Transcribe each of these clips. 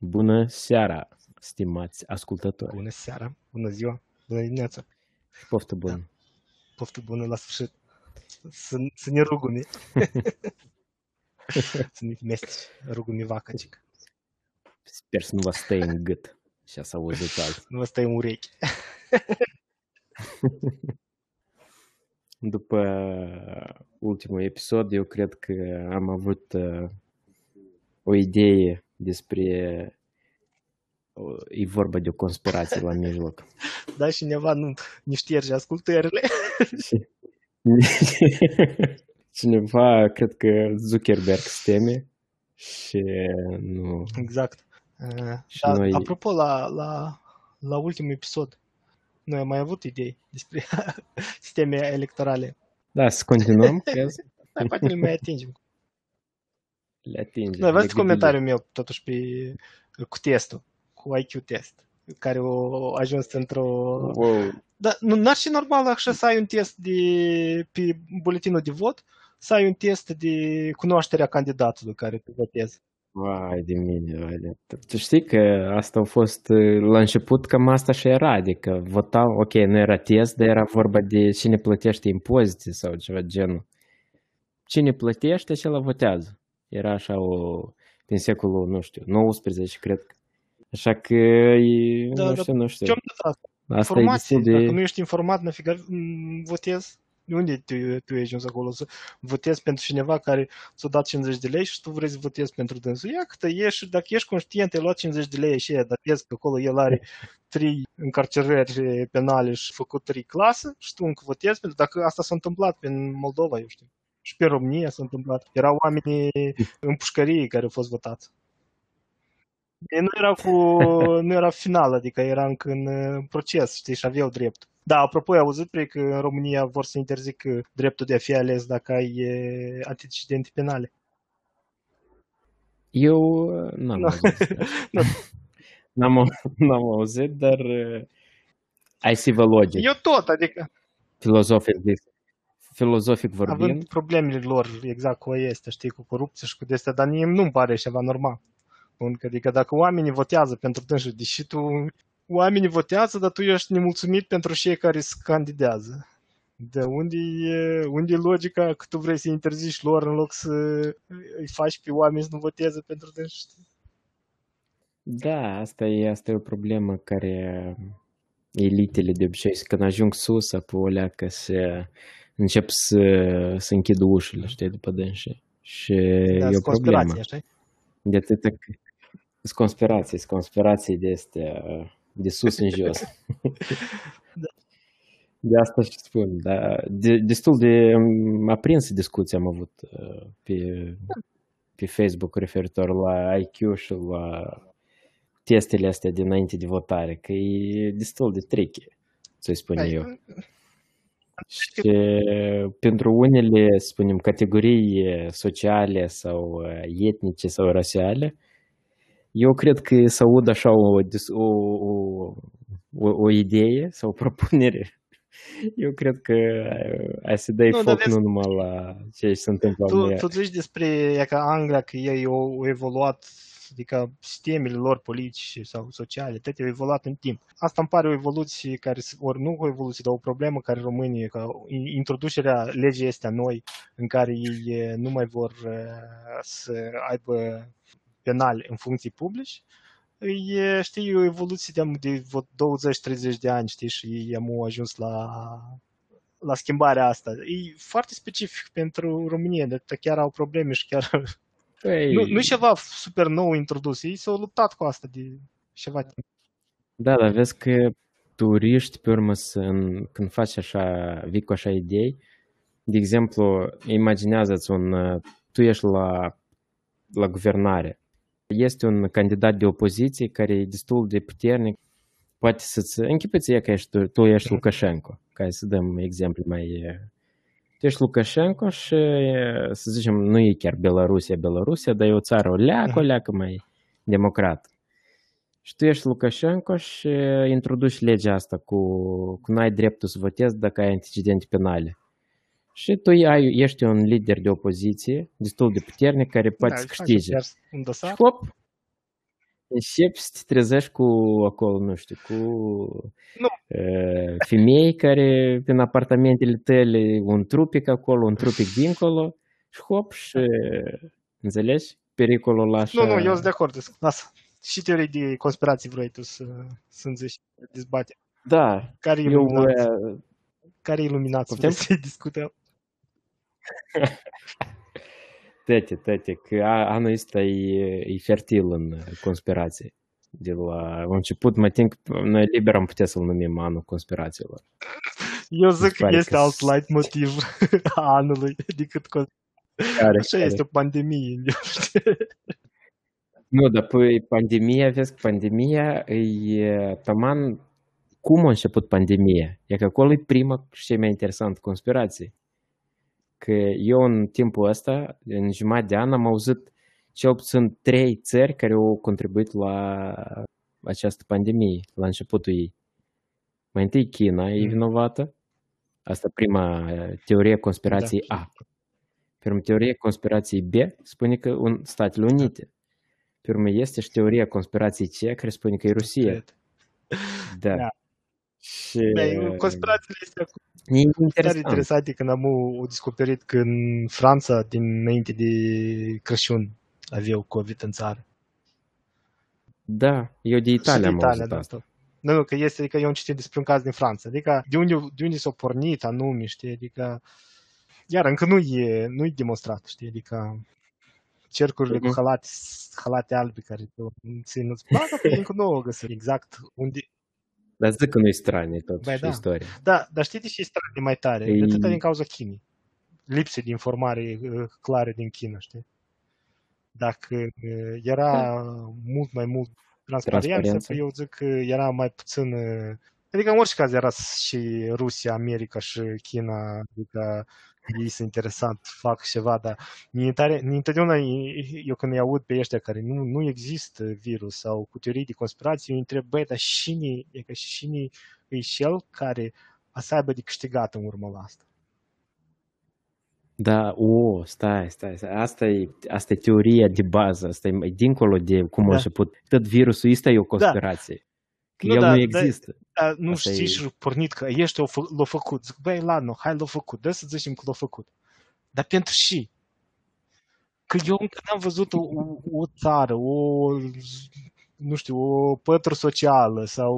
Bună seara, stimați ascultători. Bună seara, bună ziua, bună dimineața. Și poftă bună. Da. Poftă bună la sfârșit. Să ne rugăm. Să ne mesti rugăm vacațic. Sper să nu vă stai în gât și să auziți alt. Nu vă stai în urechi. După ultimul episod, eu cred că am avut o idee despre... E vorba de o conspirație la mijloc. Da, și cineva nu șterge ascultările. Cineva, cred că Zuckerberg se teme și nu... Exact. Și da, noi... Apropo, la ultimul episod, noi am mai avut idei despre sisteme electorale. Da, să continuăm. Mai poate le mai atingem. Le atingem. Noi aveți comentariul meu, totuși, cu testul, cu IQ test, care a ajuns într-o... Wow. Dar n-ar fi normal așa să ai un test pe buletinul de vot, să ai un test de cunoașterea candidatului care te votezi. Vai de mine, vai de... Tu știi că asta a fost la început, cam asta și era, adică votau, ok, nu era test, dar era vorba de cine plătește impozite sau ceva genul. Cine plătește, acela votează. Era așa din secolul, nu știu, 19, cred că. Așa că, nu știu. Asta informație, de... Dacă nu ești informat, votezi. De unde tu ești ajuns acolo să votezi pentru cineva care ți-a dat 50 de lei și tu vrei să votezi pentru dânsul? Ia câtă ești, dacă ești conștient, ai luat 50 de lei și ea, dar vezi că acolo el are 3 încarcerări penale și făcut 3 clase și tu încă votezi, pentru dacă asta s-a întâmplat în Moldova, eu știu. Și pe România s-a întâmplat. Erau oameni în pușcărie care au fost votați. Nu era final, adică era încă în proces, știi, și aveau drept. Da, apropo, ai auzit că în România vor să interzic dreptul de a fi ales dacă ai antecedente penale. Eu n-am auzit. N-am auzit, dar I see the logic. Eu tot, adică... Filozofic vorbind. Având problemele lor, exact, cu este, știi, cu corupție și cu de-astea, dar nu-mi pare ceva normal. Adică dacă oamenii votează pentru tânjul, deși oamenii votează, dar tu ești nemulțumit pentru cei care se candidează. De unde e logica că tu vrei să interzici lor în loc să îi faci pe oameni să nu voteze pentru tânjul? Da, asta e o problemă care elitele de obicei, când ajung sus, apoi alea că se încep să închidă ușile, știi, după dânșii. Și da, e o problemă. De atâta că sunt conspirații de sus în jos. Da. De asta și spun, dar destul de aprinsă discuție am avut pe Facebook referitor la IQ și la testele astea dinainte de votare, că e destul de tricky, să-i spun eu. Și pentru unele, spunem, categorii sociale sau etnice sau rasiale, eu cred că se aud așa o idee sau o propunere. Eu cred că ai să dai foc nu numai la ce se întâmplă. Tu zici despre că Anglia, că ei au evoluat, adică sistemele lor politice sau sociale, toate au evoluat în timp. Asta îmi pare o evoluție care, ori nu o evoluție, dar o problemă care rămâne, că introducerea legii astea noi, în care ei nu mai vor să aibă penal în funcții publici, știi, o evoluție de 20-30 de ani, știi, și ei am ajuns la schimbarea asta. E foarte specific pentru România, de chiar au probleme și chiar... Păi... Nu e ceva super nou introdus, ei s-au luptat cu asta de ceva timp. Da, dar vezi că turiști, pe urmă, când faci așa, vii cu așa idei, de exemplu, imaginează-ți tu ești la guvernare. Este un candidat de opoziție care e destul de puternic, poate să-ți... Închipeți că tu ești Lukașenko, ca să dăm exemple mai... Tu ești Lukașenko și, să zicem, nu e chiar Belarusia, dar e o țară o leacă mai democrată. Și tu ești Lukașenko și introduci legea asta cu n-ai dreptul să votezi dacă ai antecedente penale. Și tu ești un lider de opoziție destul de puternic care poate să câștige. Și hop, începi să te trezești cu acolo, nu știu, cu femei care prin apartamentele tale, un trupic acolo, un trupic dincolo și hop și înțelegi pericolul așa. Nu, eu sunt de acord. Lasă. Și teorii de conspirații vrei tu să înțelegi, dezbatem. Da. Care e iluminați? Care e iluminați? Putem să discutăm. Tăte, că anul ăsta e fertil în conspirație. De la început, mă tin că noi liber am putea să-l numim anul conspirațiilor. Eu zic că este alt light motiv a anului decât conspirație. Așa este o pandemie. Nu, dar pandemia, vezi că pandemia e taman cum a început pandemia. E că acolo e prima și mai interesantă conspirație. Că eu în timpul ăsta, în jumătate de an, am auzit cel puțin 3 țări care au contribuit la această pandemie, la începutul ei. Mai întâi China e vinovată. Asta prima teorie conspirației A. Pe urmă, teorie conspirației B spune că Statele Unite. Pe urmă, este și teoria conspirației C care spune că e Rusia. Da. Și conspirațiile astea sunt interesante când am descoperit că în Franța, dinainte de Crăciun, aveau COVID în țară. Da, eu de Italia am auzit asta. Nu, că este, adică eu am citit despre un caz din Franța, adică de unde s-a pornit anume, știi, adică iar încă nu e demonstrat, știi, adică cercurile cu halate albe care ținut, dar încă nu o găsit exact unde. Dar zic că nu-i stranie totuși istoria. Da, dar știi de ce e stranie mai tare? De atâta din cauza Chinei. Lipsă de informare clare din China, știi? Dacă era mult mai mult transparență, eu zic că era mai puțin. Adică în orice caz era și Rusia, America și China, adică ei sunt interesant, fac ceva, dar întotdeauna eu când îi aud pe ăștia care nu există virus sau cu teorii de conspirație, eu îi întreb, băi, dar cine e cel care a să aibă de câștigat în urmă la asta? Da, stai, asta e teoria de bază, asta e dincolo de cum a început. Tot virusul ăsta e o conspirație. Că el nu există. Da, nu asta știi e... și pornit că ești l-a făcut. Zic, băi, Lano, hai l-a făcut, da să zicem că l-a făcut. Dar pentru și? Că eu încă n-am văzut o țară, nu știu, o pătură socială sau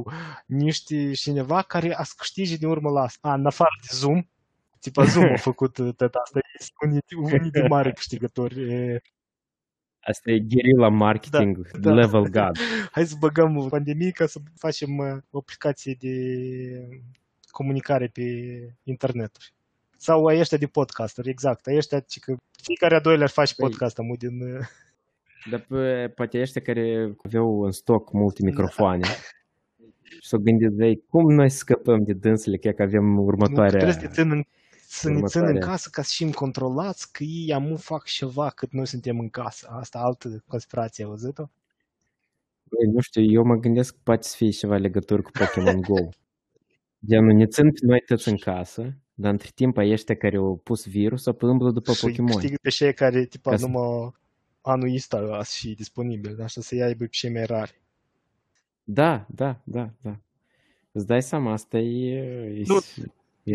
niște cineva care a câștige din urmă la asta. În afară de Zoom, tipa Zoom a făcut tot asta, este unii de mari câștigători. Asta e guerilla marketing, level god. Hai să băgăm pandemie ca să facem o aplicație de comunicare pe internet. Sau ăștia de podcasturi, exact. Ăștia, fiecare a doilea faci podcast amul din... Dar poate ăștia care aveau în stoc multe microfoane și s-au gândit, cum noi scăpăm de dânsele, chiar că avem următoarea... Să ne țin în casă ca să fim controlați că ei amu fac ceva cât noi suntem în casă. Asta altă conspirație, ai auzit-o? Nu știu, eu mă gândesc că poate să fie ceva legătură cu Pokémon Go. Genul, ne țin pe noi toți în casă, dar între timp ăștia care au pus virus o plâmbă după Pokémon. Și câștigă pe cei care, tipa, numai anul ăsta și disponibil, așa să iai pe cei mai rari. Da. Îți dai seama, asta e...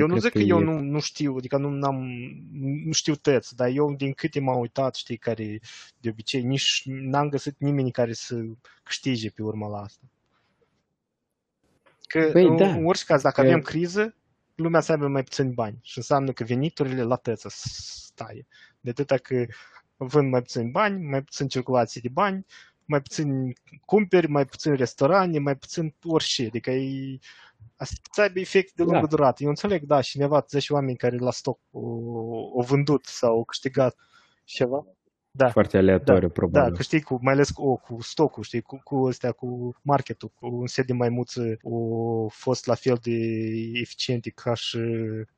Eu nu zic că eu nu știu, adică nu știu tăți, dar eu din câte m-am uitat, știi, care de obicei nici n-am găsit nimeni care să câștige pe urma la asta. Că în orice caz, dacă avem criză, lumea să aibă mai puțini bani și înseamnă că veniturile la tăță staie. De atâta că vând mai puțini bani, mai puțin circulație de bani, mai puțin cumperi, mai puțin restaurante, mai puțin orice, adică e... Asta să aibă efect de lungă durată. Eu înțeleg, cineva, 10 oameni care la stoc o vândut sau o câștigat ceva. Da. Foarte aleatoriu, probabil. Da, că știi, mai ales cu stocul, știi, cu astea, cu marketul, cu un set de maimuțe, o fost la fel de eficiente ca și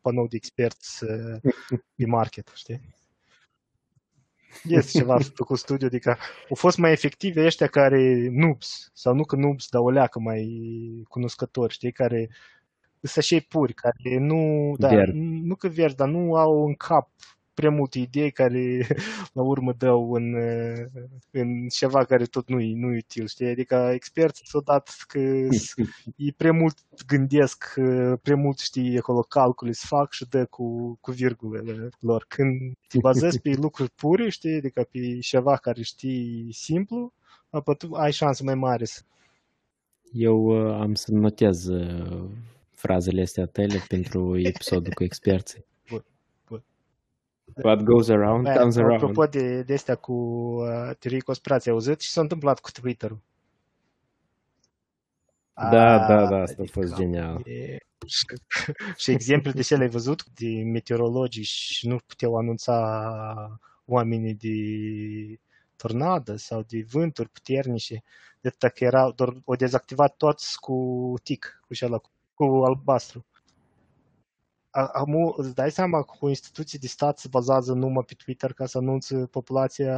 panou de experți pe market, știi? Este ceva cu studiu, adică au fost mai efectivi ăștia care noobs, sau nu că noobs, dar o leacă mai cunoscători, știi, care sunt așa puri, care nu că verzi, dar nu au în cap prea multe idei care la urmă dau în ceva care tot nu-i util, știi? Adică experții s-au dat că ei prea mult gândesc, prea mult, știi, acolo calcule se fac și dă cu virgulele lor. Când te bazezi pe lucruri pure, știi, adică pe ceva care știi simplu, apoi tu ai șanse mai mari să... Eu am să notez frazele astea tale pentru episodul cu experții. What goes around, comes around. Apropo de astea cu teorii conspirației, ai auzit ce s-a întâmplat cu Twitter-ul? Da, asta a fost genial. Și exemple de ce le-ai văzut, de meteorologii și nu puteau anunța oamenii de tornadă sau de vânturi puternice, de dacă erau, doar o dezactivat toți cu tic, cu albastru. Îți dai seama că o instituție de stat se bazează numai pe Twitter ca să anunțe populația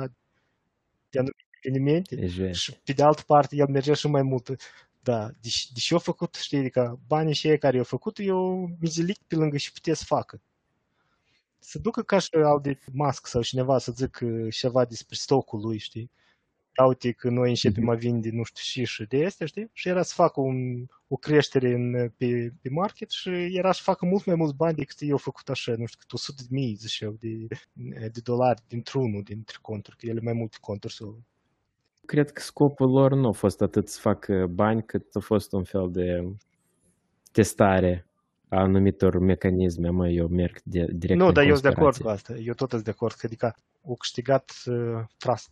de anumite evenimente și pe de altă parte el merge și mai mult. Da, deci eu făcut, știi, că banii și ei care i-au făcut, eu mizilic pe lângă și putea să facă. Să ducă ca și al de Musk sau cineva să zic ceva despre stocul lui, știi? Uite că noi începem a vinde nu știu și de astea, știi? Și era să facă o creștere pe market și era să facă mult mai mulți bani decât eu făcut așa, nu știu, cât 100.000 ziceau de dolari dintr-unul dintre conturi, că ele mai multe conturi sau... Cred că scopul lor nu a fost atât să facă bani, cât a fost un fel de testare a anumitor mecanisme, eu merg direct. Nu, dar eu sunt de acord cu asta, eu tot sunt de acord, adică au câștigat trust,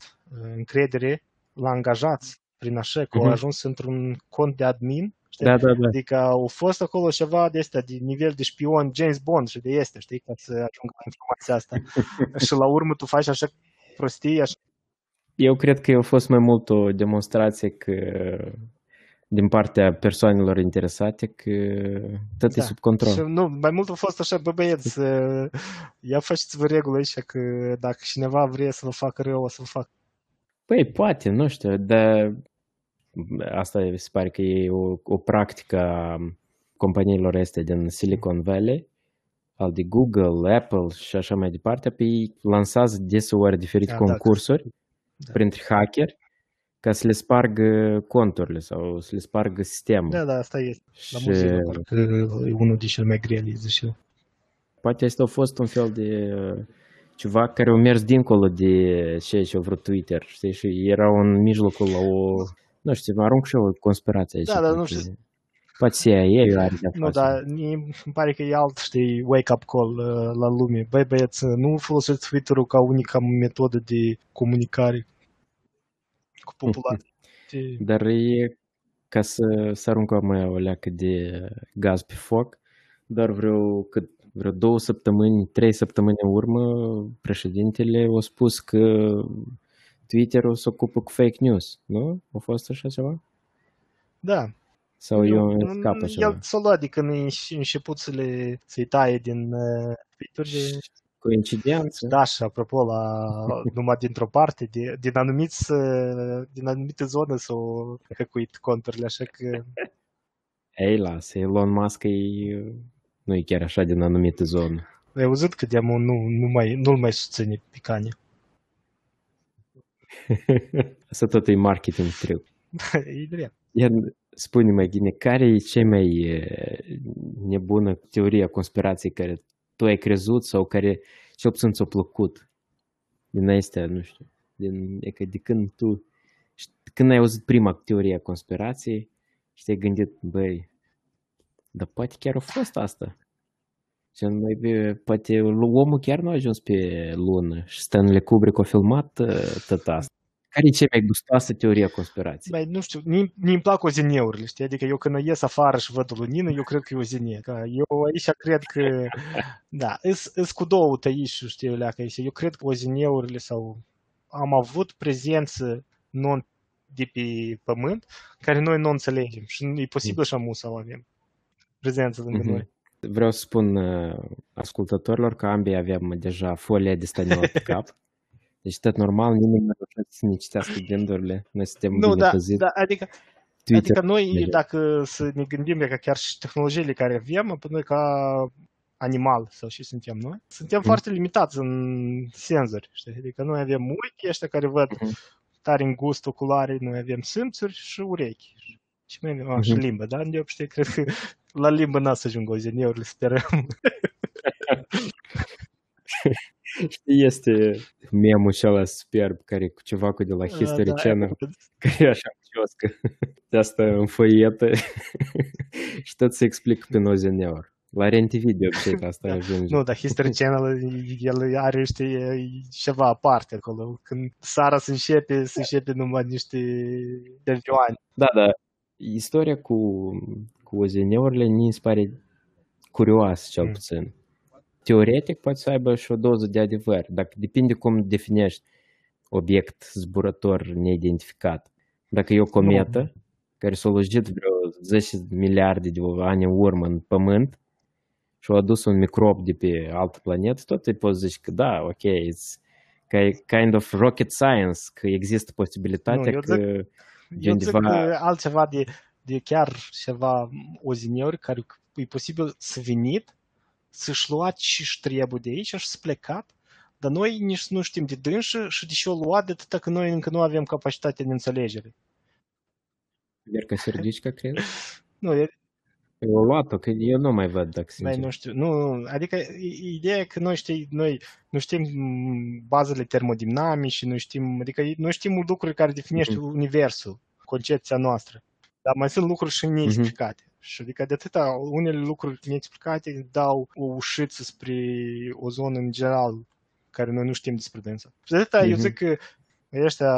încredere la angajați prin așa, că au ajuns într-un cont de admin, știi? Da. Adică au fost acolo ceva de astea, de nivel de șpion James Bond și de este, știi, ca să ajungă la informația asta. Și la urmă tu faci așa prostii, așa. Eu cred că a fost mai mult o demonstrație că din partea persoanelor interesate că tot e sub control. Și, nu, mai mult a fost așa, bă băieți, ia faceți-vă regulă aici că dacă cineva vrea să vă facă rău, o să-l facă. Păi, poate, nu știu, dar asta se pare că e o practică a companiilor astea din Silicon Valley, al de Google, Apple și așa mai departe, pe ei lansează deseori diferite concursuri printre hackeri, ca să le spargă conturile sau să le spargă sistemul. Da, asta este. La muzeu, parcă e unul din cel mai grealize și eu. Poate asta a fost un fel de ceva care a mers dincolo de ce a vrut Twitter, știi? Și era un mijlocul la o... Nu știu, mă arunc și eu o conspirație aici. Da, dar nu știu. Poate CIA are de-a face. Nu, dar îmi pare că e alt, știi, wake-up call la lume. Băi, băieți, nu folosiți Twitter-ul ca unica metodă de comunicare cu populația. Dar e, ca să aruncă mai o leacă de gaz pe foc, dar vreo 2-3 săptămâni în urmă, președintele a spus că Twitter-ul se ocupă cu fake news, nu? A fost așa ceva? Da. Sau eu îmi scapă ceva? El s-a luat de când e început să-i taie din Twitter de... Coincidență. Da, și apropo, numai dintr-o parte, din anumite zone s-au hăcuit conturile, așa că... Ei, lasă, Elon Musk nu e chiar așa din anumite zone. Ai auzit că de-amul nu-l mai susține pe Kanye? Asta tot e marketing triu. E drept. Iar spune mai bine, care e cea mai nebună teorie a conspirației care tu ai crezut sau care cel puțin ți-a plăcut din astea, nu știu, de când tu, când ai auzit prima teorie a conspirației și te-ai gândit, băi, dar poate chiar a fost asta. Și poate omul chiar nu a ajuns pe lună și Stanley Kubrick a filmat tot asta. Care e cea mai gustoasă teoria conspirației? Băi, nu știu, mi-mi plac ozineurile, știi? Adică eu când ies afară și văd o lunină, eu cred că e ozinie. Eu aici cred că, da, îs cu două tăișuri, știi, uleacă aici. Eu cred că ozineurile sau am avut prezență non de pe pământ, care noi nu înțelegem și e posibil și amu să avem prezență lângă noi. Vreau să spun ascultătorilor că ambii aveam deja folia de stăniol pe cap. Deci tot normal, nimeni nu reușește să ne citească gândurile. Noi suntem binecăziți. Da, adică noi, dacă să ne gândim că chiar și tehnologiile care avem, noi ca animal sau și suntem noi, suntem foarte limitați în senzori, știi? Adică noi avem muichi ăștia care văd tare îngust oculare, noi avem simțuri și urechi. Și mai avem și limbă, dar de obicei cred că la limbă n-a să ajungă o zi, ne sperăm. Este memul ăla superb care cu ceva cu de la History Channel, care e așa cioscă, de asta în foietă și tot se explică pe noi zineori. La RNTV de obicei asta ajunge. Nu, dar History Channel el are ceva aparte acolo. Când sara se începe numai niște devioane. Da, da. Istoria cu OZN-urile mi se pare curioasă cel puțin. Teoretic poate să aibă și o doză de adevăr, dacă depinde cum definești obiect zburător neidentificat. Dacă e o cometă care s-a lungit vreo 10 miliarde de ani în urmă în pământ și a adus un microb de pe altă planetă, tot îi poți zice că da, ok, it's kind of rocket science, că există posibilitatea că altceva de chiar ceva OZN-uri care e posibil să venit, să-și luat ce-și trebuie de aici și să plecat, dar noi nici nu știm de dânșă și de ce o luat de atâta că noi încă nu avem capacitatea de înțelegere. Verca Sergica, cred? Nu, eu luat-o, că eu nu mai văd dacă sincer. Nu știu, nu, adică ideea e că noi nu știm bazele termodinamice, nu știm, adică noi știm lucruri care definește universul, concepția noastră, dar mai sunt lucruri și neexplicate. Și adică de atâta unele lucruri neexplicate dau o ușiță spre o zonă în general care noi nu știm despre dânsa. Și de atâta eu zic că ăștia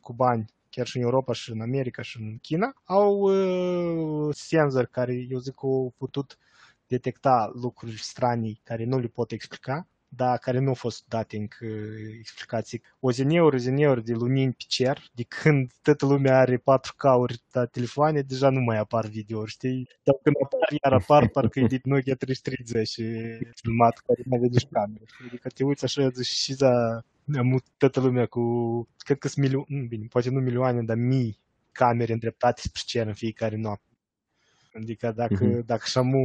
cu bani, chiar și în Europa și în America și în China, au senzori care, eu zic, au putut detecta lucruri stranii care nu le pot explica, dar care nu au fost date încă explicații. OZN-uri de lumini pe cer, de când toată lumea are 4K-uri la telefoane, deja nu mai apar video-uri, știi? Dar când apar, parcă e de Nokia 330 și filmat, care nu avea nici cameră. Adică te uiți așa și toată lumea cu, cred că sunt milioane, bine, poate nu milioane, dar mii camere îndreptate spre cer în fiecare noapte. Adică dacă șamu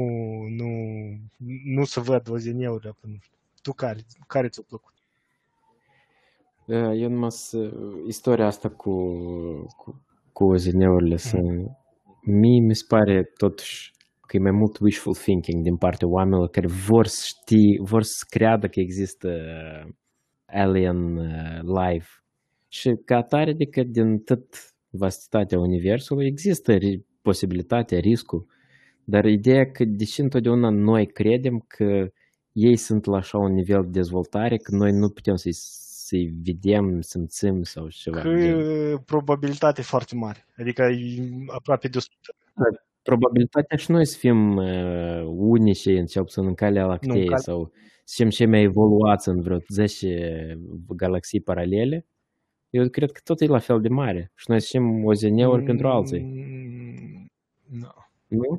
nu se văd OZN-urile, nu știu. Tu care ți-a plăcut? Eu numai istoria asta cu OZN-urile mie mi se pare totuși că e mai mult wishful thinking din partea oamenilor care vor să creadă că există alien life și ca atare decât din tot vastitatea universului există posibilitatea, riscul, dar ideea că deși întotdeauna noi credem că ei sunt la așa un nivel de dezvoltare că noi nu putem să-i vedem, simțim sau ceva. Că probabilitate foarte mare, adică aproape de 100%. Probabilitatea și noi să fim unici în calea lactee sau să fim cei mai evoluați în vreo 10 galaxii paralele, eu cred că tot e la fel de mare și noi să fim OZN-uri pentru alții. Nu. Nu?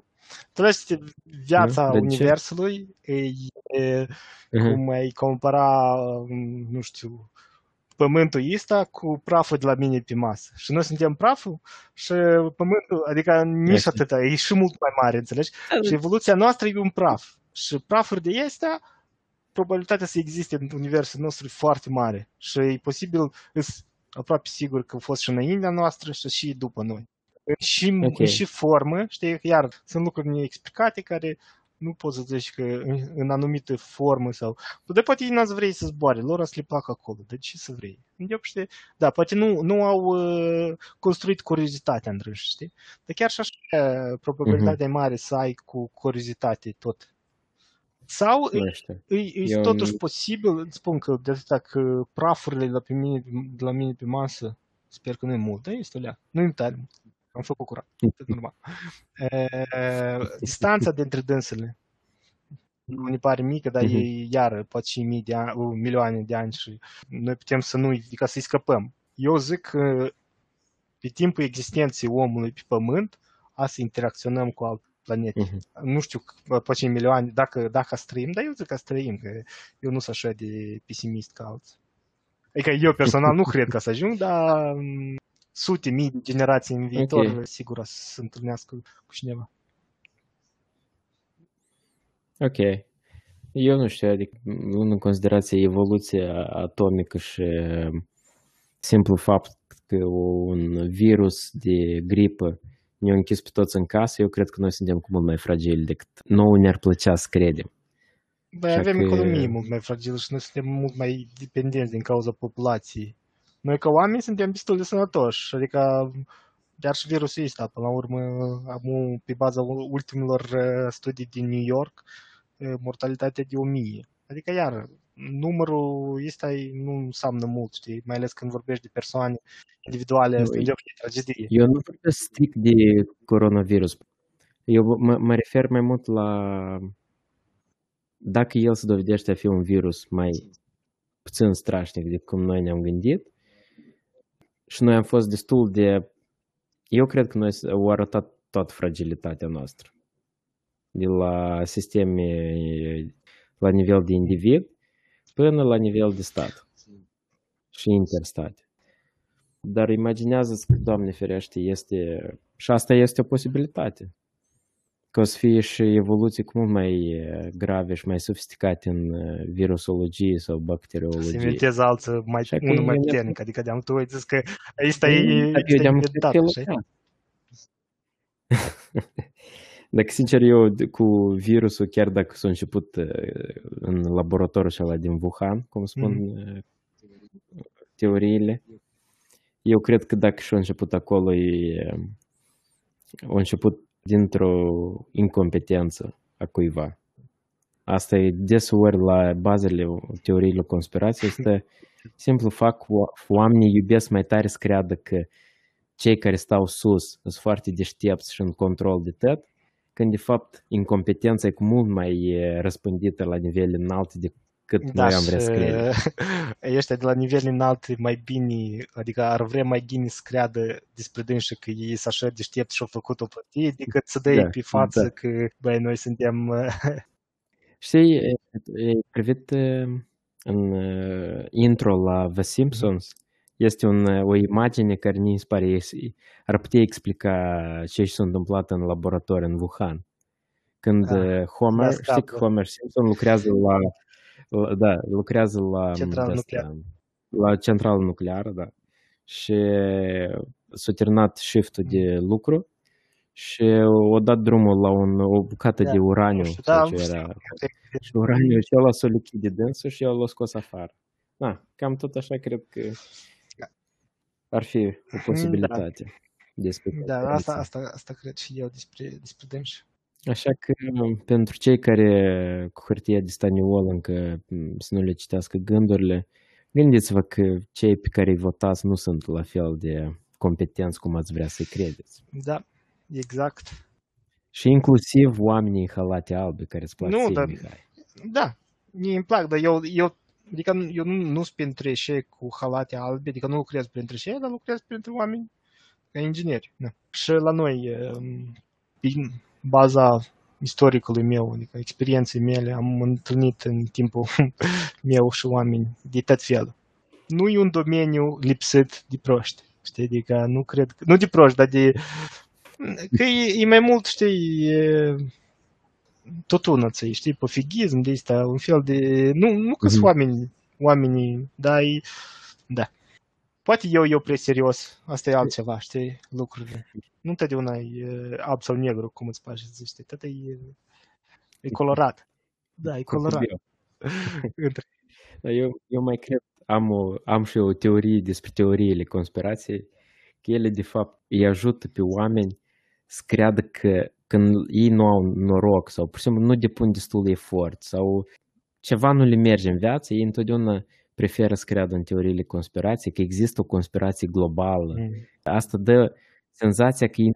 Toată viața universului e cum ai compara, nu știu, pământul ăsta cu praful de la mine pe masă. Și noi suntem praful și pământul, adică nici atât, e și mult mai mare, înțelegi? Și evoluția noastră e un praf. Și prafuri de astea, probabilitatea să existe în universul nostru e foarte mare. Și e posibil, aproape sigur că a fost și înaintea noastră și după noi. Și formă, știi, iar sunt lucruri neexplicate care nu poți să zici că în anumite formă sau... Dar poate ei n-ați vrei să zboare, lor ați le plac acolo, dar ce să vrei? Da, poate nu au construit curiozitatea în râși, știi? Dar chiar și așa probabilitatea e mare să ai cu curiozitate tot. Sau e totuși posibil, îți spun că de atâta că prafurile de la mine pe masă, sper că nu e mult, dar este alea, nu e tare mult. Am făcut curat, tot normal. Distanța dintre dânsele nu ne pare mică, dar e iară, poate și milioane de ani și noi putem să-i scăpăm. Eu zic că pe timpul existenței omului pe pământ a să interacționăm cu alte planete. Nu știu, poate și milioane, dacă străim, dar eu zic că străim, că eu nu sunt așa de pesimist ca alții. Adică eu personal nu cred că să ajung, dar... sute, mii de generații în viitor, sigur, o să se întâlnească cu cineva. Ok. Eu nu știu, adică luând în considerație evoluția atomică și simplu fapt că un virus de gripă ne-a închis pe toți în casă, eu cred că noi suntem cu mult mai fragili decât nouă ne-ar plăcea să credem. Băi, avem că... economie mult mai fragilă și noi suntem mult mai dependenți din cauza populației. Noi ca oameni suntem destul de sănătoși, adică chiar și virusul ăsta, până la urmă, am, pe baza ultimilor studii din New York, mortalitatea de 1000. Adică, iar, numărul ăsta nu înseamnă mult, știi? Mai ales când vorbești de persoane individuale, asta e o tragedie. Eu nu vorbesc strict de coronavirus. Eu mă refer mai mult la dacă el se dovedește a fi un virus mai puțin strașnic decât cum noi ne-am gândit și noi am fost destul de... Eu cred că noi au arătat toată fragilitatea noastră. De la sisteme la nivel de individ până la nivel de stat și interstate. Dar imaginează-ți că, Doamne ferește, este... și asta este o posibilitate. Că o să fie și evoluții cu mult mai grave și mai sofisticate în virusologie sau bacteriologie. Se inventeze alții, unul mai puternic. Adică de-am tu ai zis că ăsta e inventat, așa? Dacă sincer eu cu virusul, chiar dacă s-a început în laboratorul ăla din Wuhan, cum spun teoriile, eu cred că dacă și-a început acolo, a început dintr-o incompetență a cuiva. Asta e deseori la bazele teoriilor conspirației, este simplu fac oamenii iubesc mai tare să creadă că cei care stau sus sunt foarte deștepți și în control de tot, când de fapt incompetența e cu mult mai răspândită la nivele înalte decât noi am vrea să credem. Ăștia de la nivele înalte mai bine, adică ar vrea mai bine să creadă despre dânșă că ei sunt așa deștepți și au făcut o plătie, decât să dea pe față că băi, noi suntem... Știi, ai privit în intro la The Simpsons, este o imagine care ni se pare ar putea explica ce s-a întâmplat în laborator în Wuhan. Când Homer, știi că Homer Simpson lucrează la centrală nucleară, da. Și s-a terminat shift-ul de lucru și o dat drumul la o bucată de uraniu. Și uraniul acela s-a lichid de dânsul și el l-a scos afară. Na, cam tot așa cred că ar fi o posibilitate. Asta cred și eu despre dânsul. Așa că pentru cei care cu hârtia de staniol încă să nu le citească gândurile, gândiți-vă că cei pe care îi votați nu sunt la fel de competenți cum ați vrea să-i credeți. Da, exact. Și inclusiv oamenii în halate albe care îți plac ție, Mihai. Da, mie îmi plac, dar eu nu sunt printre cei cu halate albe, adică nu lucrez printre cei, dar lucrez printre oameni ca ingineri. Da. Și la noi... baza istoricului meu, adică experienței mele, am întâlnit în timpul meu și oameni de tot felul. Nu e un domeniu lipsit de proști, știi, adică nu cred, nu de proști, dar de... că e mai mult, știi, totunății, știi, pofighism de ăsta, un fel de... Nu că sunt oamenii, dar e... da. Poate eu prea serios, asta e altceva, știi, lucrurile. Nu totdeauna e alb sau negru, cum îți place să zici, tot e colorat. Da, e colorat. Eu mai cred, am și eu o teorie despre teoriile conspirației, că ele de fapt îi ajută pe oameni să creadă că când ei nu au noroc sau pur și simplu nu depun destul de efort sau ceva nu le merge în viață, ei întotdeauna preferă să creadă în teoriile conspirației, că există o conspirație globală. Asta dă senzația că ei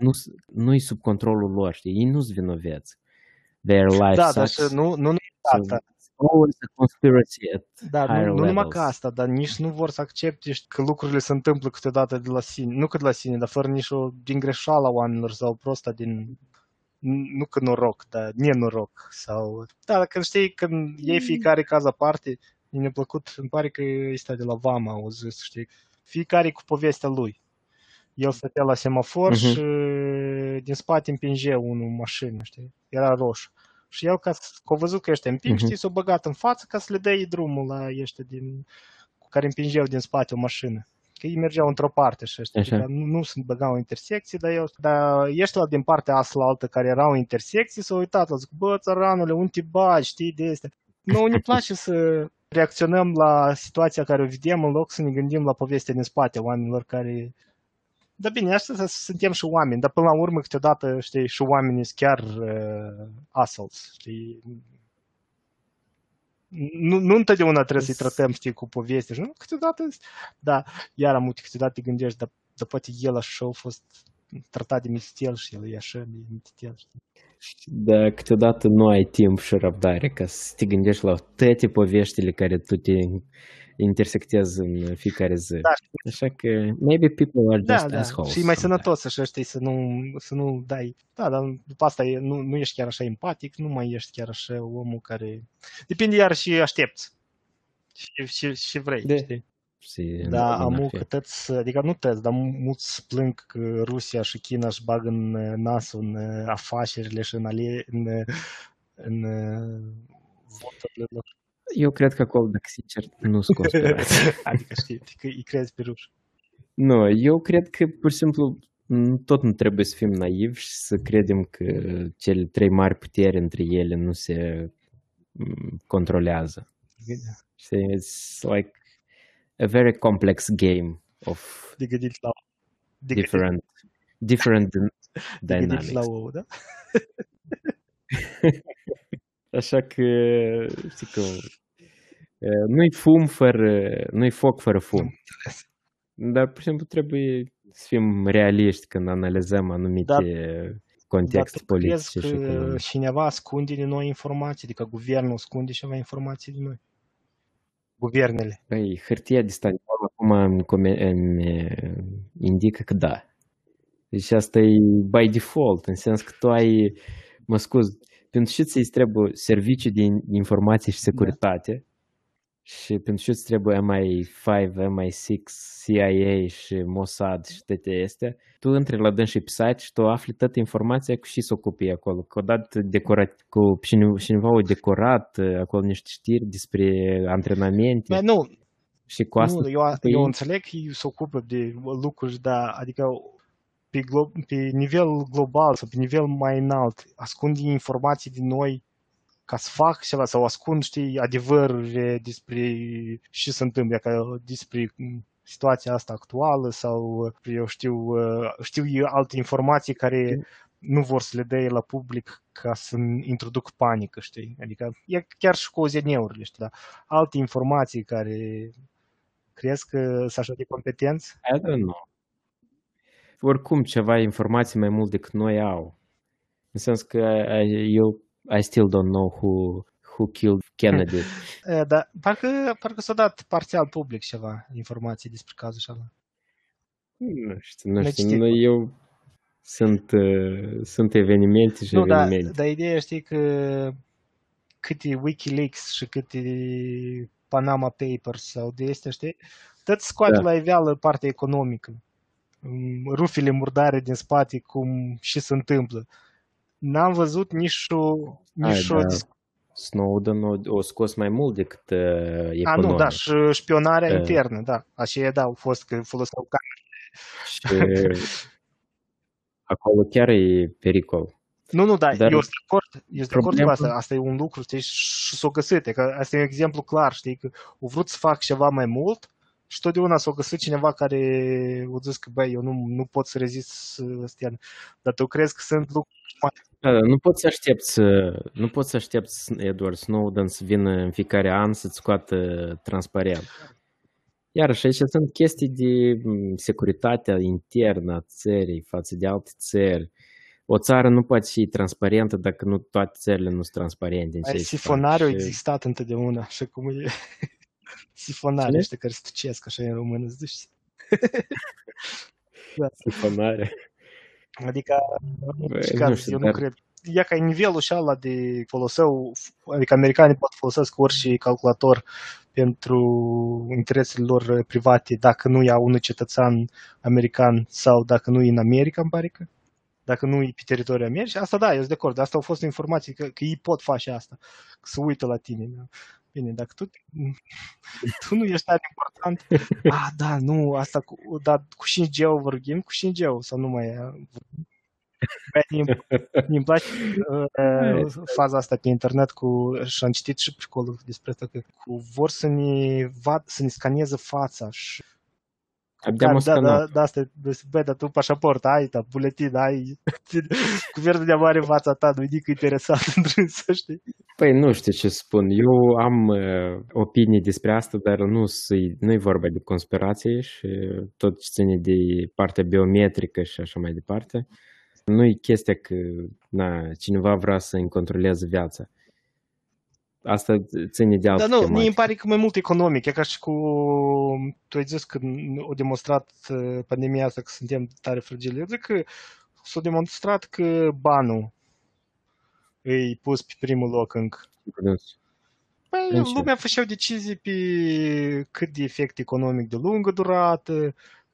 nu-i sub controlul lor, știi? Ei nu-s vinoveți. Their life sucks. Da, dar nu asta. Always a conspiracy at higher levels. Nu numai ca asta, dar nici nu vor să accepte că lucrurile se întâmplă câteodată de la sine. Nu că de la sine, dar fără nici din greșeala oamenilor sau prosta din... nu că noroc, dar nenoroc. Sau... Da, când știi, când iei fiecare caz aparte... Mi-a plăcut, îmi pare că ăsta de la Vama au zis, știi, fiecare cu povestea lui. El stătea la semafor și din spate împingea unul mașină, știi, era roșu. Și el, că au văzut că ești împing, știi, s-o băgat în față ca să le dai drumul la ăștia din, cu care împingeau din spate o mașină. Că ei mergeau într-o parte și ăștia, nu se băgau în intersecții, dar ăștia din partea asta care erau în intersecții s-au uitat, au zis, bă, țăranule, unde te bagi, știi, de astea. Noi ne place să reacționăm la situația care o vedem în loc să ne gândim la povestea din spate oamenilor care... Da, bine, asta suntem și oameni, dar până la urmă câteodată, știi, și oamenii sunt chiar assholes, știi? Nu întotdeauna trebuie să-i tratăm, știi, cu poveste, nu? Câteodată, da, iar multe câteodată te gândești, dar poate el așa a fost tratat de mititel și el e așa de mititel, știi? Da, câteodată nu ai timp și răbdare ca să te gândești la toate poveștile care tu te intersectezi în fiecare zi. Da. Așa că maybe people are just assholes. Și e mai sănătos așa, știi, să nu dai. Da, dar după asta nu ești chiar așa empatic, nu mai ești chiar așa omul care... Depinde iar și aștepți și vrei, știi? Da, amu că tăți, adică nu tăți, dar mulți plâng că Rusia și China își bagă în nasul în afacerile și în voturile lor. Eu cred că acolo, dacă sincer, nu sunt conspirați. Adică știi, că îi crezi pe ruși. Nu, eu cred că pur și simplu tot nu trebuie să fim naivi și să credem că cele trei mari puteri între ele nu se controlează. It's like a very complex game of different dynamics. Da? Așa că, știi că nu-i foc fără fum. Dar, pur și simplu, trebuie să fim realiști când analizăm anumite contexte politice. Dar tu crezi că cineva ascunde din noi informații? Adică guvernul ascunde ceva informații din noi? Guvernele. Păi, hârtia de stat acum îmi indică că da. Deci asta e by default, în sens că tu ai, mă scuz, pentru ce ți-i trebuie servicii de informație și securitate și pentru ce ți trebuie MI5, MI6, CIA și Mossad și toate astea, tu intri la dâns și pe site și tu afli toată informația și s-o copii acolo. Că odată cineva a decorat acolo niște știri despre antrenamente. Nu, și cu asta eu înțeleg că se ocupă de lucruri, dar adică... Pe nivel global sau pe nivel mai înalt, ascund informații din noi ca să fac ceva sau ascund, știi, adevărul despre ce se întâmplă, ca despre situația asta actuală sau eu știu eu alte informații care nu vor să le dea la public ca să introduc panică, știi, adică e chiar și cu OZN-urile, știi, da? Alte informații care crezi că sunt așa de competenți? I don't know. Oricum ceva informații mai mult decât noi au. În sens că I still don't know who killed Kennedy. Da, parcă s-a dat parțial public ceva informații despre cazul ăsta. Nu știu. Eu sunt evenimente și evenimente. Dar ideea știi că câte WikiLeaks și câte Panama Papers sau de astea, știi? Tot scoate la iveală partea economică. Rufile murdare din spate, cum și se întâmplă. N-am văzut nici o Snowden o scos mai mult decât economic. Nu, da, și șpionarea internă, da. Așa au fost că foloseau camerele. Acolo chiar e pericol. Nu, da, dar eu sunt de acord, cu asta. Asta e un lucru, știi, și s-o găsite. Că asta e un exemplu clar, știi, că au vrut să fac ceva mai mult, și totdeauna s-a găsit cineva care a zis că, băi, eu nu pot să rezist astea. Dar tu crezi că sunt lucruri mai... Nu poți să aștepți Edward Snowden să vină în fiecare an să-ți scoată transparent. Iarăși, aici sunt chestii de securitatea internă a țării față de alte țări. O țară nu poate fi transparentă dacă nu toate țările nu sunt transparente. Sifonariu a existat întotdeauna, așa cum e... Sifonare ăștia care stucesc așa în română, îți duci. Da. Sifonare. Adică, eu nu cred. Ia ca nivelul ăla de foloseu, adică americanii pot folosesc orice calculator pentru interesele lor private dacă nu ia un cetățean american sau dacă nu e în America, îmi pare că. dacă nu e pe teritoriul meu. Și asta da, eu sunt de acord, dar asta au fost informații că ei pot face asta, că se uită la tine. Bine, dacă tu nu ești atât important, ah, da, nu, asta cu, da, cu 5G-ul vorbim, cu 5G-ul sau nu mai e. Mi-mi place faza asta pe internet cu, și am citit și acolo despre asta, că vor să ne scaneze fața și da, asta, bă, dar tu pașaport ai, da, buletin ai, guvernul de mare în fața ta, nu-i nici interesat să știi. Păi nu știu ce spun, eu am opinii despre asta, dar nu-i vorba de conspirație și tot ce ține de partea biometrică și așa mai departe. Nu e chestia că cineva vrea să-i controleze viața. Asta ține de altă tematică. Dar nu, mie îmi pare că mai mult economic. E ca și cu... Tu ai zis că a demonstrat pandemia asta că suntem tare fragili. Eu zic că s-a demonstrat că banul îi pus pe primul loc încă. Păi lumea făceau decizii pe cât de efect economic de lungă durată,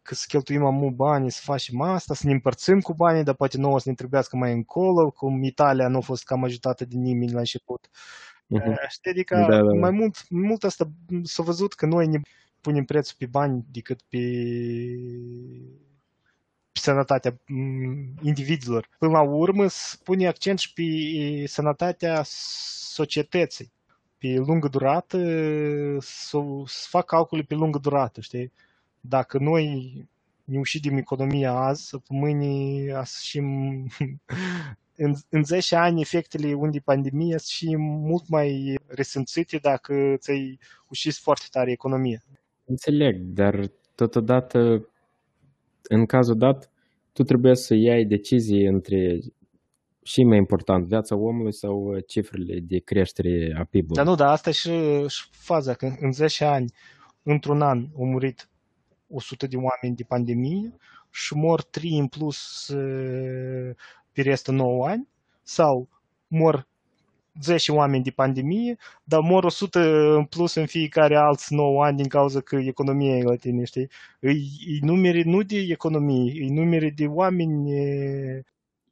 că să cheltuim amu banii, să facem asta, să ne împărțim cu banii, dar poate nouă să ne trebuiască mai încolo, cum Italia nu a fost cam ajutată de nimeni la început. Știi, adică mai mult asta s-a văzut că noi ne punem prețul pe bani decât pe sănătatea individilor. Până la urmă se pune accent și pe sănătatea societății. Pe lungă durată, să fac calcule pe lungă durată, știi? Dacă noi ne ușidim economia azi, mâine ascim în 10 ani efectele unde pandemia sunt și mult mai resimțite dacă ți-ai ușit foarte tare economia. Înțeleg, dar totodată, în cazul dat, tu trebuie să iei decizii între, și mai important, viața omului sau cifrele de creștere a PIB-ului. Dar nu, dar asta e și faza, că în 10 ani, într-un an, au murit 100 de oameni de pandemie și mor 3 în plus pe restul 9 ani sau mor 10 oameni de pandemie, dar mor 100 în plus în fiecare alți 9 ani din cauza că economia e la tine, știi? E numere nu de economie, e numere de oameni.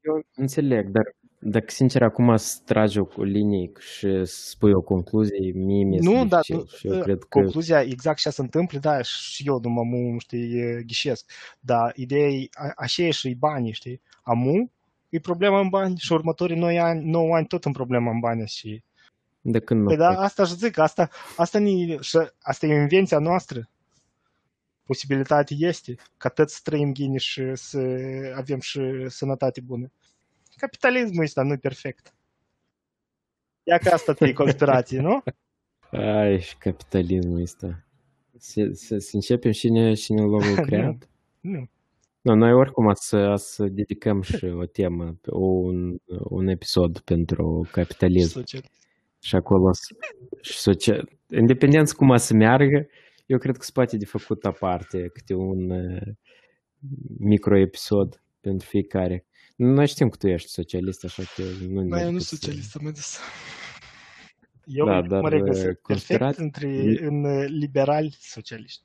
Eu înțeleg, dar dacă sincer acum să tragi o linie și să spui o concluzie, mie mi-e nu, dar concluzia exact ce se întâmplă, da, și eu nu mă ghișesc, dar ideea e așa și banii, știi? Amu e problema în bani și următorii 9 ani tot în problema în bani și... De când nu? Păi da, asta și zic, asta e invenția noastră. Posibilitatea este ca tot să trăim ghini și să avem și sănătate bună. Capitalismul ăsta nu-i perfect. Ia că asta e conspirație, nu? Ai, și capitalismul ăsta. Să începem și ne luăm creat? Nu. No, noi oricum să dedicăm și o temă, un episod pentru capitalism. Și acolo independență cum o să meargă, eu cred că se poate de făcut aparte câte un microepisod pentru fiecare. Noi știm că tu ești socialist, așa că... Da, eu nu sunt socialist, am zis. Eu mă regăsesc perfect în liberali socialiști.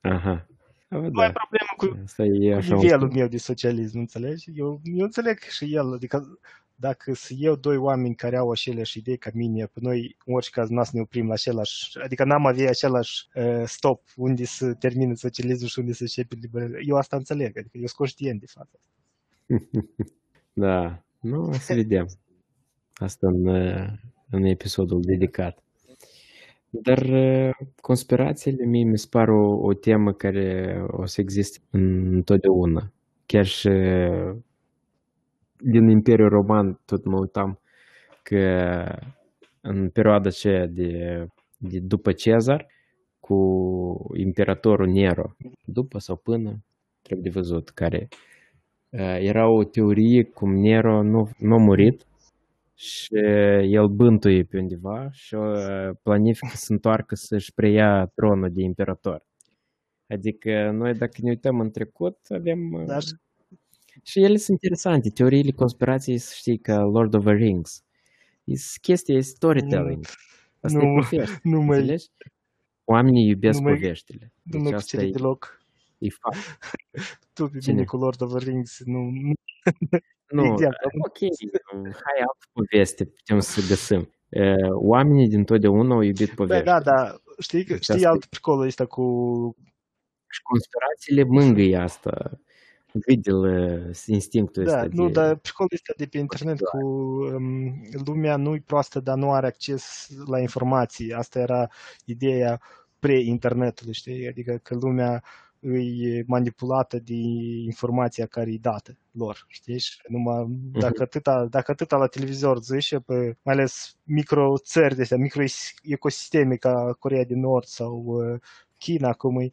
Aha. Nu ai problemă cu nivelul meu de socialism, înțelegi? Eu înțeleg și el, adică dacă sunt eu doi oameni care au aceleași idei ca mine, pe noi în orice caz n-ați ne oprim la același, adică n-am avea același stop unde se termină socialismul și unde se începe liberalismul. Eu asta înțeleg, adică eu sunt conștient de fapt. Da, nu, să vedem. Asta în episodul dedicat. Dar conspirațiile mie mi se par o temă care o să existe întotdeauna. Chiar și din Imperiul Roman tot mă uitam că în perioada aceea de după Cezar cu imperatorul Nero, după sau până, trebuie de văzut care era o teorie cum Nero nu a murit și el bântuie pe undeva și planifică să întoarcă să-și preia tronul de imperator. Adică noi dacă ne uităm în trecut avem... Da. Și ele sunt interesante, teoriile conspirației, să știi, ca Lord of the Rings. E chestia, e storytelling. Asta nu, e povești, înțelegi? Oamenii iubesc poveștile. Nu mă deci deloc. E fapt. Tu pe mine cu Lord of the Rings nu Nu, ok, hai altă poveste, putem să găsim. Oamenii dintotdeauna au iubit povești. Da, știi altă pricolă ăsta cu... Și conspirațiile mângâie asta. Videle, instinctul ăsta. Da, nu, dar pricolul ăsta de pe internet cu lumea nu-i proastă, dar nu are acces la informații. Asta era ideea pre-internetului, știi? Adică că lumea îi manipulată de informația care e dată lor, știi? Numai dacă atâta la televizor zice, pe, mai ales micro-țări de astea, micro-ecosisteme ca Coreea de Nord sau China, cum e.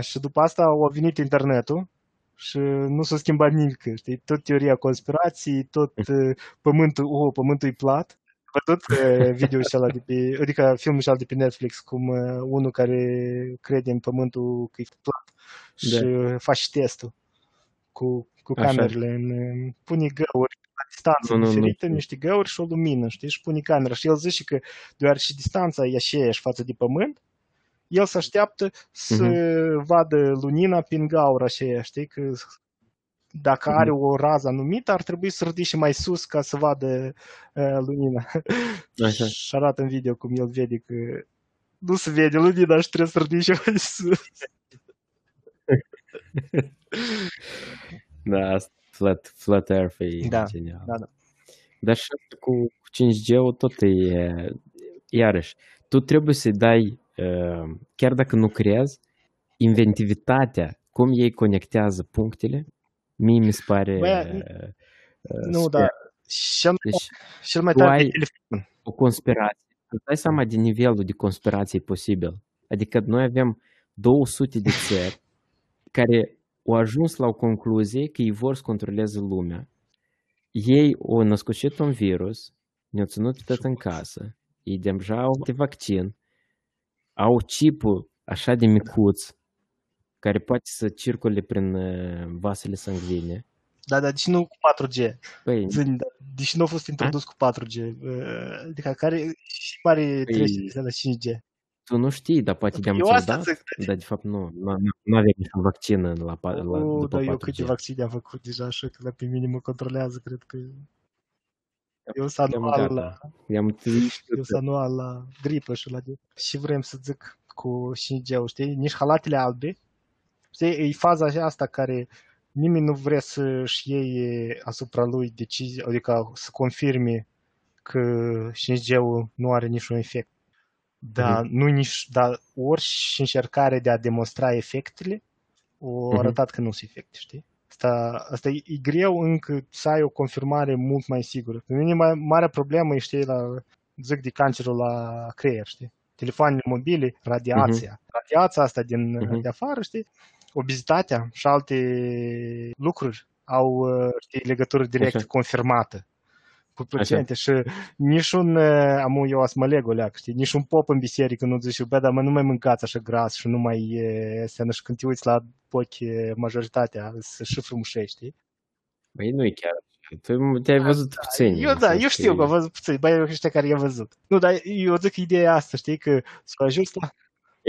Și după asta a venit internetul și nu s-a schimbat nimic, știi? Tot teoria conspirației, tot pământul e plat. Văzut video-ul ăla de pe, adică filmul ăla de pe Netflix, cum unul care crede în pământul că e plat și faci testul cu camerele, pune găuri la distanță diferită, niște găuri și o lumină, știi? Și pune camera și el zice că deoarece distanța e aceeași față de pământ, el se așteaptă să vadă lumina prin gaură aceea, știi? Că dacă are o rază anumită, ar trebui să ridice mai sus ca să vadă lumina. Așa. Și arată în video cum el vede că nu se vede lumina și trebuie să ridice mai sus. Da, flat earth e genial. Da. Dar și cu 5G-ul tot e, iarăși, tu trebuie să-i dai, chiar dacă nu creezi, inventivitatea, cum ei conectează punctele. Mie mi se pare... nu, da. Cel mai tare pe telefon. O conspirație. Îți dai seama de nivelul de conspirație posibil. Adică noi avem 200 de țări care au ajuns la o concluzie că ei vor să controleze lumea. Ei au născut un virus, ne-au ținut tot în casă, ei deja au de vaccin, au chipul așa de micuț, care poate să circule prin vasele sanguine. Da, dar deci nu cu 4G. Păi, deci nu a fost introdus cu 4G. Adică care și pare trebuie la 5G. Tu nu știi, dar poate de-am înțeles, dar de fapt nu avem niciun vaccin după 4G. Eu câte vaccine am făcut deja, așa că la pe minim mă controlează, cred că... Eu sunt anual la gripă și la... Și vrem să zic cu 5G-ul, știi? Nici halatele albe. E faza asta care nimeni nu vrea să-și iei asupra lui decizii, adică să confirme că 5G-ul nu are niciun efect. Dar orice încercare de a demonstra efectele o arătat că nu sunt efecte, știi? Asta e greu încă să ai o confirmare mult mai sigură. Pe mine marea problemă e, știi, zic de cancerul la creier, știi? Telefoanele mobile, radiația. Radiația asta din de afară, știi? Obezitatea și alte lucruri au, știi, legătură direct confirmată cu procente. Așa. Și niciun, eu asmăleg o leacă, știi? Niciun pop în biserică nu zice, bă, dar nu mai mâncați așa gras și nu mai seamănă, și când te uiți la ochi, majoritatea să și frumușești, știi? Băi, nu e chiar. Tu te-ai văzut puțin. Eu știu că am văzut puțin. Băi, eu ăștia care i-am văzut. Nu, dar eu zic ideea asta, știi, că s-a ajuns la...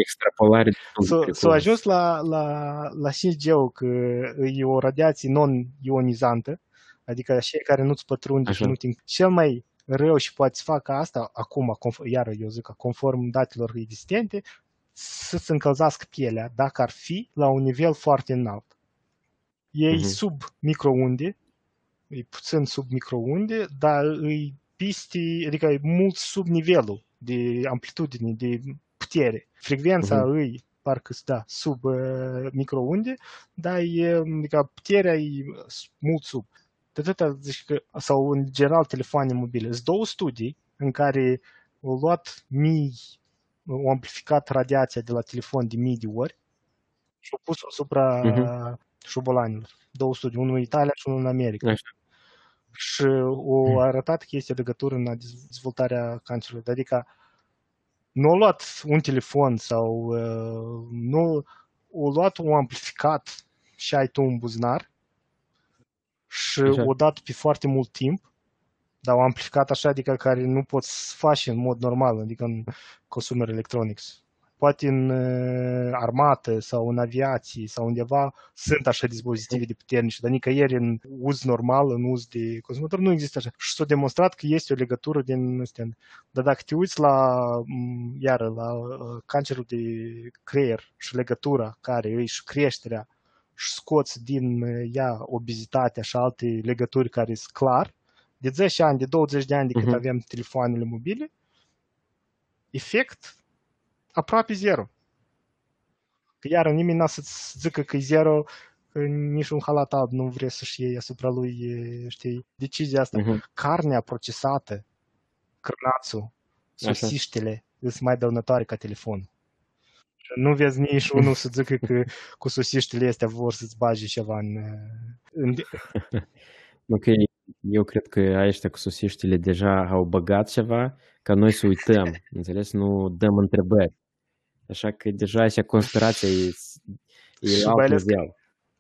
Extrapolare. S-a ajuns la 5G-ul, că e o radiație non-ionizantă, adică cei care nu-ți pătrunde și nu timp. Cel mai rău și poate să facă asta, acum, iară eu zic, conform datelor existente, să-ți încălzească pielea, dacă ar fi la un nivel foarte înalt. Ei sub microunde, e puțin sub microunde, dar îi pisti, adică e mult sub nivelul de amplitudine, de putere. Frecvența îi, parcă, da, sub microunde, dar e, adică puterea e mult sub. De atâta, zici că, sau în general telefoane mobile. Sunt două studii în care au luat au amplificat radiația de la telefon de mii de ori și au pus-o asupra șobolanilor. Două studii, unul în Italia și unul în America. Așa. Și o arătat că este legătură în dezvoltarea cancerului. Adică nu a luat un telefon sau nu o luat, o amplificat și ai tu un buzunar și o dat pe foarte mult timp, dar o amplificat așa, adică care nu poți face în mod normal, adică în consumer electronics. poate în armată sau în aviație sau undeva sunt așa dispozitive de puternice, dar nicăieri în uz normal, în uz de consumator, nu există așa. Și s-a demonstrat că este o legătură din astea. Dar dacă te uiți la cancerul de creier și legătura care e și creșterea și scoți din ea obezitatea și alte legături care sunt clar, de 10 ani, de 20 de ani de cât aveam telefoanele mobile, efect aproape zero. Că iar nimeni n-a să-ți zică că e zero, că nici un halat alb nu vrea să-și iei asupra lui, știi, decizia asta. Carnea procesată, crânațul, sosiștele sunt mai dăunătoare ca telefonul. Nu vezi nici unul să zică că cu sosiștele astea vor să-ți bage ceva în... Ok, eu cred că ăștia cu sosiștile deja au băgat ceva, ca noi să uităm, înțeles? Nu dăm întrebări. Așa că deja așa conspirația e altfel.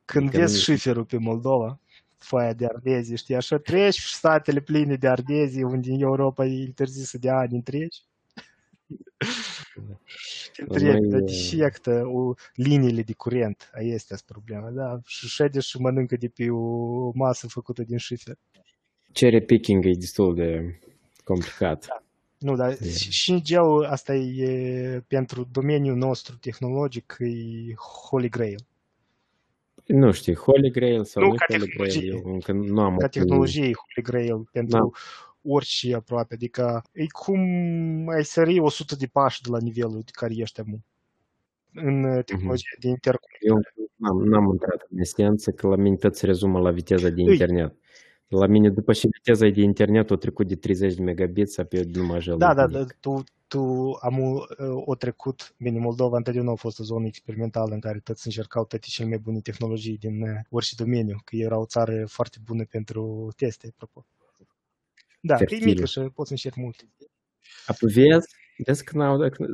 Când vezi șiferul pe Moldova, foaia de ardezi, știi, așa treci și statele pline de ardezi, unde în Europa e interzisă de ani întregi. Deci liniile de curent, aia este problema, da? Și șede și mănâncă de pe o masă făcută din șifer. Cherry picking e destul de complicat. Da. Nu, dar și în geo asta e pentru domeniul nostru tehnologic e Holy Grail. Nu știu, Holy Grail sau nu Holy Grail, încă nu am. Ca tehnologie e Holy Grail pentru orice aproape, adică e cum ai sări 100 de pași de la nivelul de care ești acum în tehnologie de interconectare. Eu n-am intrat în esență că la mine tot se rezumă la viteza de internet. La mine după ce viteza de internet o trecut de 30 de megabits, a pierdut numai așa. Da, tu o trecut, bine, Moldova întotdeauna a fost o zonă experimentală în care toți încercau toate cele mai bune tehnologii din orice domeniu, că era o țară foarte bună pentru teste, apropo. Da, fertile. Că e mică și poți să încerci multe.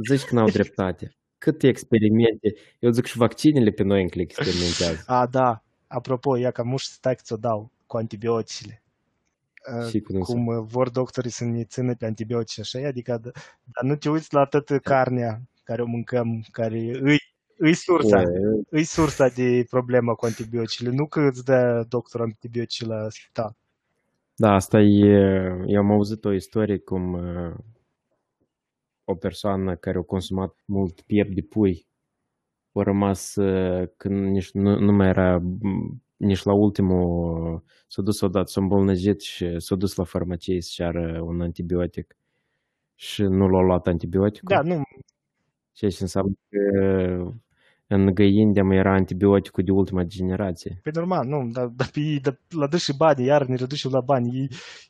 Vezi că n-au dreptate. Câte experimente. Eu zic și vaccinile pe noi încă le experimentează. Da. Apropo, ia că muș stai că ți-o dau cu antibioticile. Cum vor doctorii să ne țină pe antibiotici așa, adică dar nu te uiți la toată carnea care o mâncăm, care e sursa de problemă cu antibioticile. Nu că îți dă doctor antibiotici la spital. Da, asta e, eu am auzit o istorie cum o persoană care a consumat mult piept de pui a rămas când nici nu mai era nici la ultimul, s-a dus odată, s-a îmbolnăzit și s-a dus la farmacie să ceară un antibiotic și nu l-a luat antibioticul. Da, nu. Ceea ce înseamnă că în găini de mai era antibioticul de ultima generație. Pe normal, nu, dar la dă și bani, iar ne reducem la bani.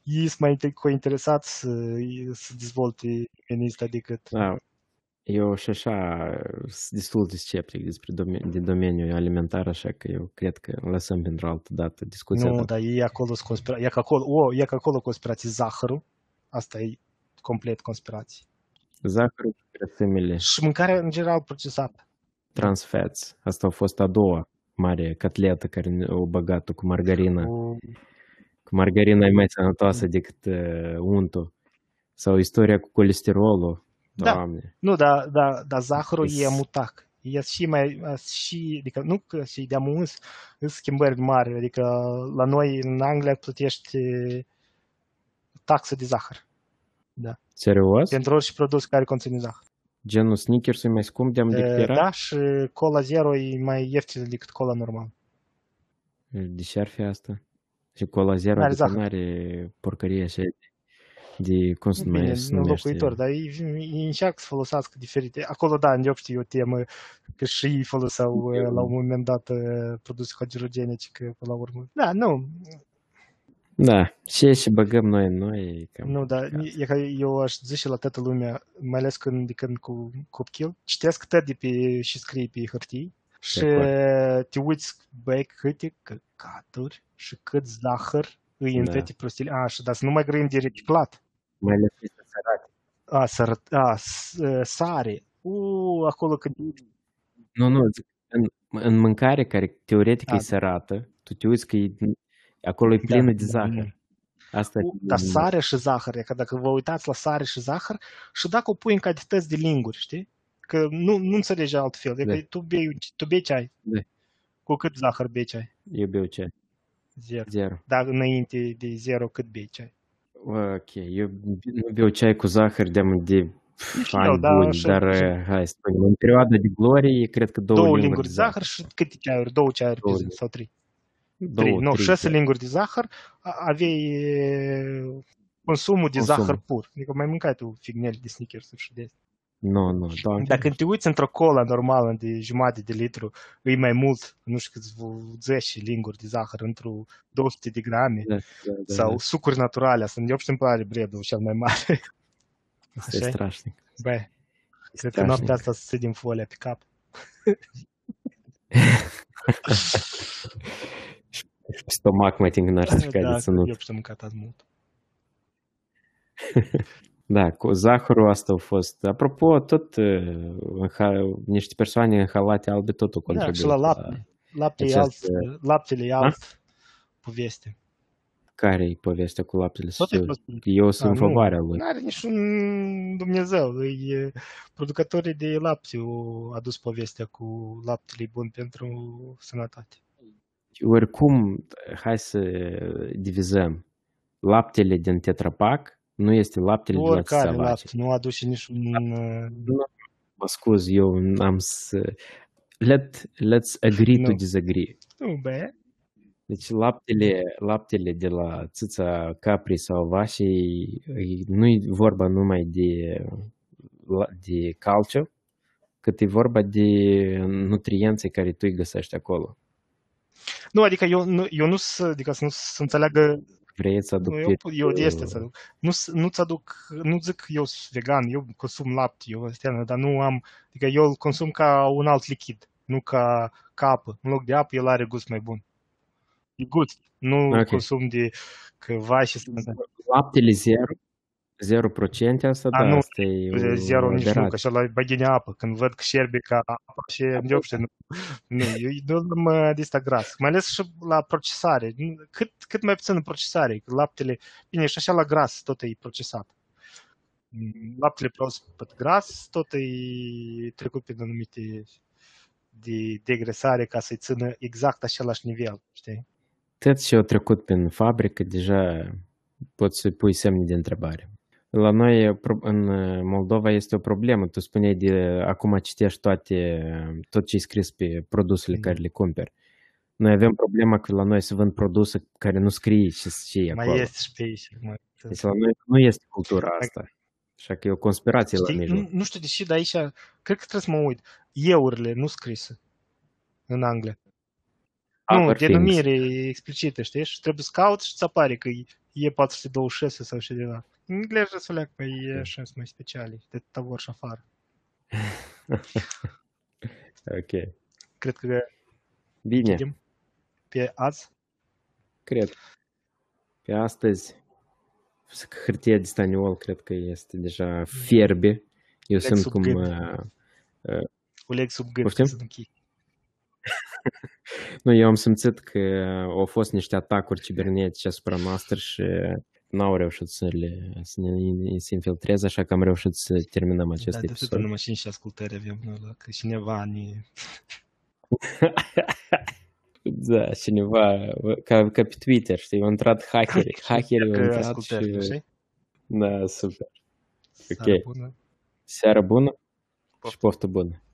Ei sunt mai cointeresați să dezvolte menista decât... Da, eu și așa sunt destul de sceptic despre domeniul alimentar, așa că eu cred că lăsăm pentru altă dată discuția. Nu, dar ei acolo sunt conspirații. Ia că acolo conspirații zahărul. Asta e complet conspirații. Zahărul și grăsimile. Și mâncarea în general procesată. Trans fats. Asta a fost a doua mare catletă care o băgat cu margarina. Cu margarina e mai sănătoasă decât untul. Sau istoria cu colesterolul. Da. Doamne. Nu, dar zahărul e mutac. E și mai, adică nu că și de amuns, sunt schimbări mari. Adică la noi în Anglia plătești taxă de zahăr. Da. Serios? Pentru orice produs care conține zahăr. Genul Snickers e mai scump decât era? Da, și cola zero e mai ieftină decât cola normală. De ce ar fi asta? Și cola zero nu are porcărie așa de consumare. Bine, nu locuitor, dar ei încearcă să folosească diferite. Acolo, da, știu, o temă că și ei foloseau la un moment dat produse hidrogenice, că până la urmă. Da, nu... Da, și băgăm noi. Nu, dar eu aș zice la toată lumea, mai ales când cu copil, citesc tot de pe și scrie pe hârtii și te uiți, băi, câte căcaturi și cât zahăr îi în toate prostile. Așa, dar să nu mai grăim de reciclat. Mai ales este sărate. Sare. Acolo când... Nu, în mâncare care teoretic e sărată, tu te uiți că e... Acolo e plină de zahăr. Asta dar sare și zahăr, că dacă vă uitați la sare și zahăr, și dacă o pui în cantități de linguri, știi? că nu înțelegi altfel. De. Că tu bei ceai. De. Cu cât zahăr bei ceai? Eu beau ceai. Zero. Dar înainte de zero cât bei ceai? Ok, eu nu beau ceai cu zahăr de ani buni, dar hai să spunem, în perioada de glorie, cred că două linguri de zahăr și câte ceaiuri? Două ceaiuri pe zi sau trei? 6 linguri de zahăr, aveai consumul de zahăr pur. Adică mai mâncai tu fignele de Snickers și de astea. Nu. Dacă te uiți într-o cola normală de jumătate de litru, e mai mult, nu știu câți, 10 linguri de zahăr într-o 200 de grame. Da, sau sucuri naturale. Asta de obștimpare bredul cel mai mare. Asta e strașnic. Băi, cred că noaptea asta să ții din folia pe cap. Stomac mai timp n-ar strica de ținut. Da, eu știu mâncat azi mult. Da, cu zahărul asta a fost. Apropo, tot niște persoane în halate albe tot o contribuie. Da, și la lapte. Laptele e alt poveste. Care e povestea cu laptele? Eu sunt în favoarea lui. N-are niciun Dumnezeu. Producătorii de lapte au adus povestea cu laptele bun pentru sănătate. Oricum, hai să divizăm. Laptele din Tetra Pak nu este laptele de la Savace. Nu aduce niciun... Mă scuz, eu am să... Let's agree to disagree. Nu, băie. Deci laptele de la țâța caprii sau vașii, nu-i vorba numai de calciu, cât e vorba de nutrienții care tu îi găsești acolo. Nu, adică eu nu sunt, adică să nu se înțeleagă... Vrei să aduc... Nu zic eu sunt vegan, eu consum lapte, dar nu am... Adică eu îl consum ca un alt lichid, nu ca apă. În loc de apă, el are gust mai bun. E gust, nu consum de căva și... Laptele 0%, asta da, asta e... 0 nici nu, că așa la băghine apă, când văd că șerbe ca apă și deopște, nu, eu nu mă dista gras, mai ales și la procesare, cât mai puțin în procesare, că laptele, bine, și așa la gras tot e procesat. Laptele proaspăt gras, tot e trecut prin anumite de degresare ca să-i țină exact același nivel, știi? Tot și-o trecut prin fabrică, deja poți să pui semne de întrebare. La noi, în Moldova, este o problemă. Tu spuneai acum citești tot ce-i scris pe produsele care le cumperi. Noi avem problema că la noi se vând produse care nu scrie ce e acolo. Mai este și pe aici. Deci la noi nu este cultura asta. Așa că e o conspirație la mijloc. Nu știu de ce, dar aici, cred că trebuie să mă uit. Eurile nu scrise în Anglia. Nu, denumire explicită, știi? Și trebuie să cauți și îți apare că e 426 sau ce de la. În engleză să leac, păi e așa mai speciale, de tavor și afară. Ok. Cred că... Bine. Pe azi? Cred. Pe astăzi, hârtia de staniol, cred că este deja fierbe. Eu sunt cum... Uleg sub gând, să închid. Nu, eu am simțit că au fost niște atacuri cibernetice asupra noastră și n-au reușit să infiltreze, așa că am reușit să terminăm acest episod. Da, de numai 5 ascultări avem noi la că cineva ne... Da, cineva, ca pe Twitter, știi, au intrat hackeri. Hackeri au intrat și... Da, super. Ok. Seară bună și poftă bună.